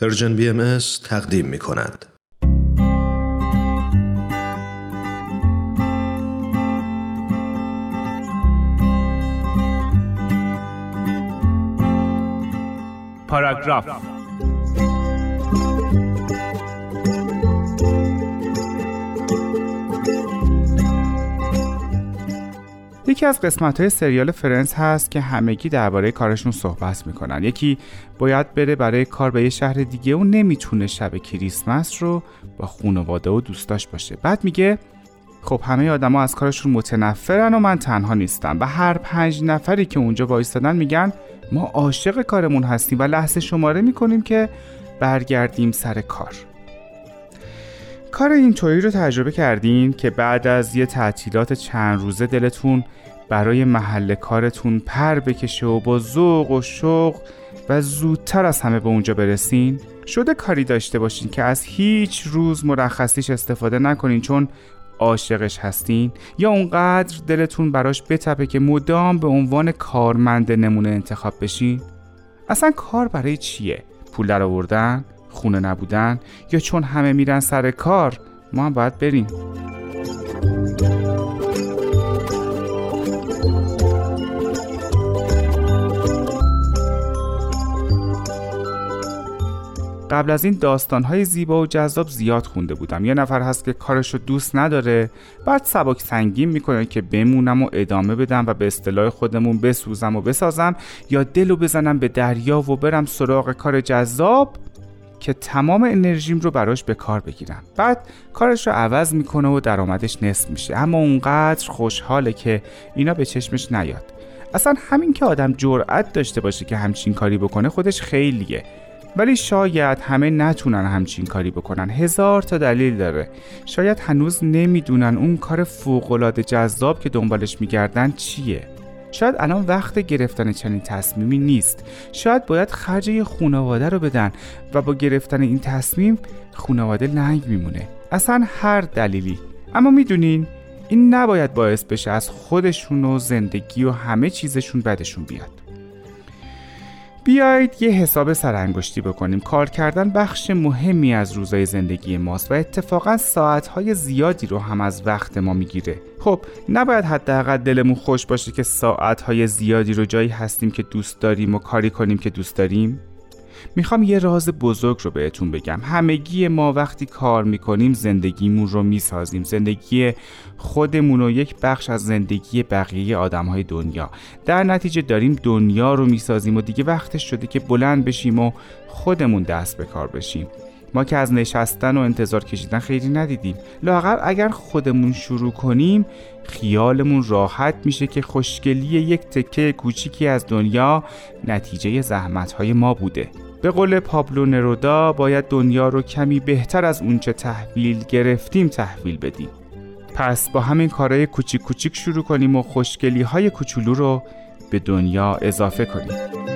پرژن BMS تقدیم می کند. پاراگراف یکی از قسمت‌های سریال فرنس هست که همگی درباره کارشون صحبت میکنن. یکی باید بره برای کار به یه شهر دیگه و نمیتونه شب کریسمس رو با خانواده و دوستاش باشه. بعد میگه خب همه آدما از کارشون متنفرن و من تنها نیستم. و هر 5 نفری که اونجا وایستادن میگن ما عاشق کارمون هستیم و لحظه شماره میکنیم که برگردیم سر کار. کار اینطوری رو تجربه کردین که بعد از یه تعطیلات چند روزه دلتون برای محل کارتون پر بکشه و با ذوق و شوق و زودتر از همه به اونجا برسین؟ شده کاری داشته باشین که از هیچ روز مرخصیش استفاده نکنین چون عاشقش هستین، یا اونقدر دلتون براش بتپه که مدام به عنوان کارمند نمونه انتخاب بشین؟ اصلا کار برای چیه؟ پول در آوردن؟ خونه نبودن؟ یا چون همه میرن سر کار ما هم باید بریم؟ قبل از این داستان‌های زیبا و جذاب زیاد خونده بودم. یه نفر هست که کارشو دوست نداره، بعد سبک سنگین میکنه که بمونم و ادامه بدم و به اصطلاح خودمون بسوزم و بسازم، یا دلو بزنم به دریا و برم سراغ کار جذاب که تمام انرژیم رو براش به کار بگیرم. بعد کارش رو عوض میکنه و درآمدش نصف میشه، اما اونقدر خوشحاله که اینا به چشمش نیاد. اصلا همین که آدم جرأت داشته باشه که همچین کاری بکنه خودش خیلیه، ولی شاید همه نتونن همچین کاری بکنن. 1000 تا دلیل داره. شاید هنوز نمیدونن اون کار فوق‌العاده جذاب که دنبالش میگردن چیه. شاید الان وقت گرفتن چنین تصمیمی نیست. شاید باید خرج یه خانواده رو بدن و با گرفتن این تصمیم خانواده لنگ میمونه. اصلا هر دلیلی. اما میدونین این نباید باعث بشه از خودشون و زندگی و همه چیزشون بدشون بیاد. بیایید یه حساب سرانگشتی بکنیم. کار کردن بخش مهمی از روزای زندگی ماست و اتفاقا ساعتهای زیادی رو هم از وقت ما میگیره. خب نباید حداقل دلمون خوش باشه که ساعتهای زیادی رو جایی هستیم که دوست داریم و کاری کنیم که دوست داریم؟ میخوام یه راز بزرگ رو بهتون بگم. همگی ما وقتی کار میکنیم زندگیمون رو میسازیم، زندگی خودمون و یک بخش از زندگی بقیه آدمهای دنیا. در نتیجه داریم دنیا رو میسازیم و دیگه وقتش شده که بلند بشیم و خودمون دست به کار بشیم. ما که از نشستن و انتظار کشیدن خیلی ندیدیم. لااقل اگر خودمون شروع کنیم خیالمون راحت میشه که خوشگلی یک تکه کوچیکی از دنیا نتیجه زحمت‌های ما بوده. به قول پابلو نرودا باید دنیا رو کمی بهتر از اونچه تحویل گرفتیم تحویل بدیم. پس با همین کارهای کوچیک کوچیک شروع کنیم و خوشگلی‌های کوچولو رو به دنیا اضافه کنیم.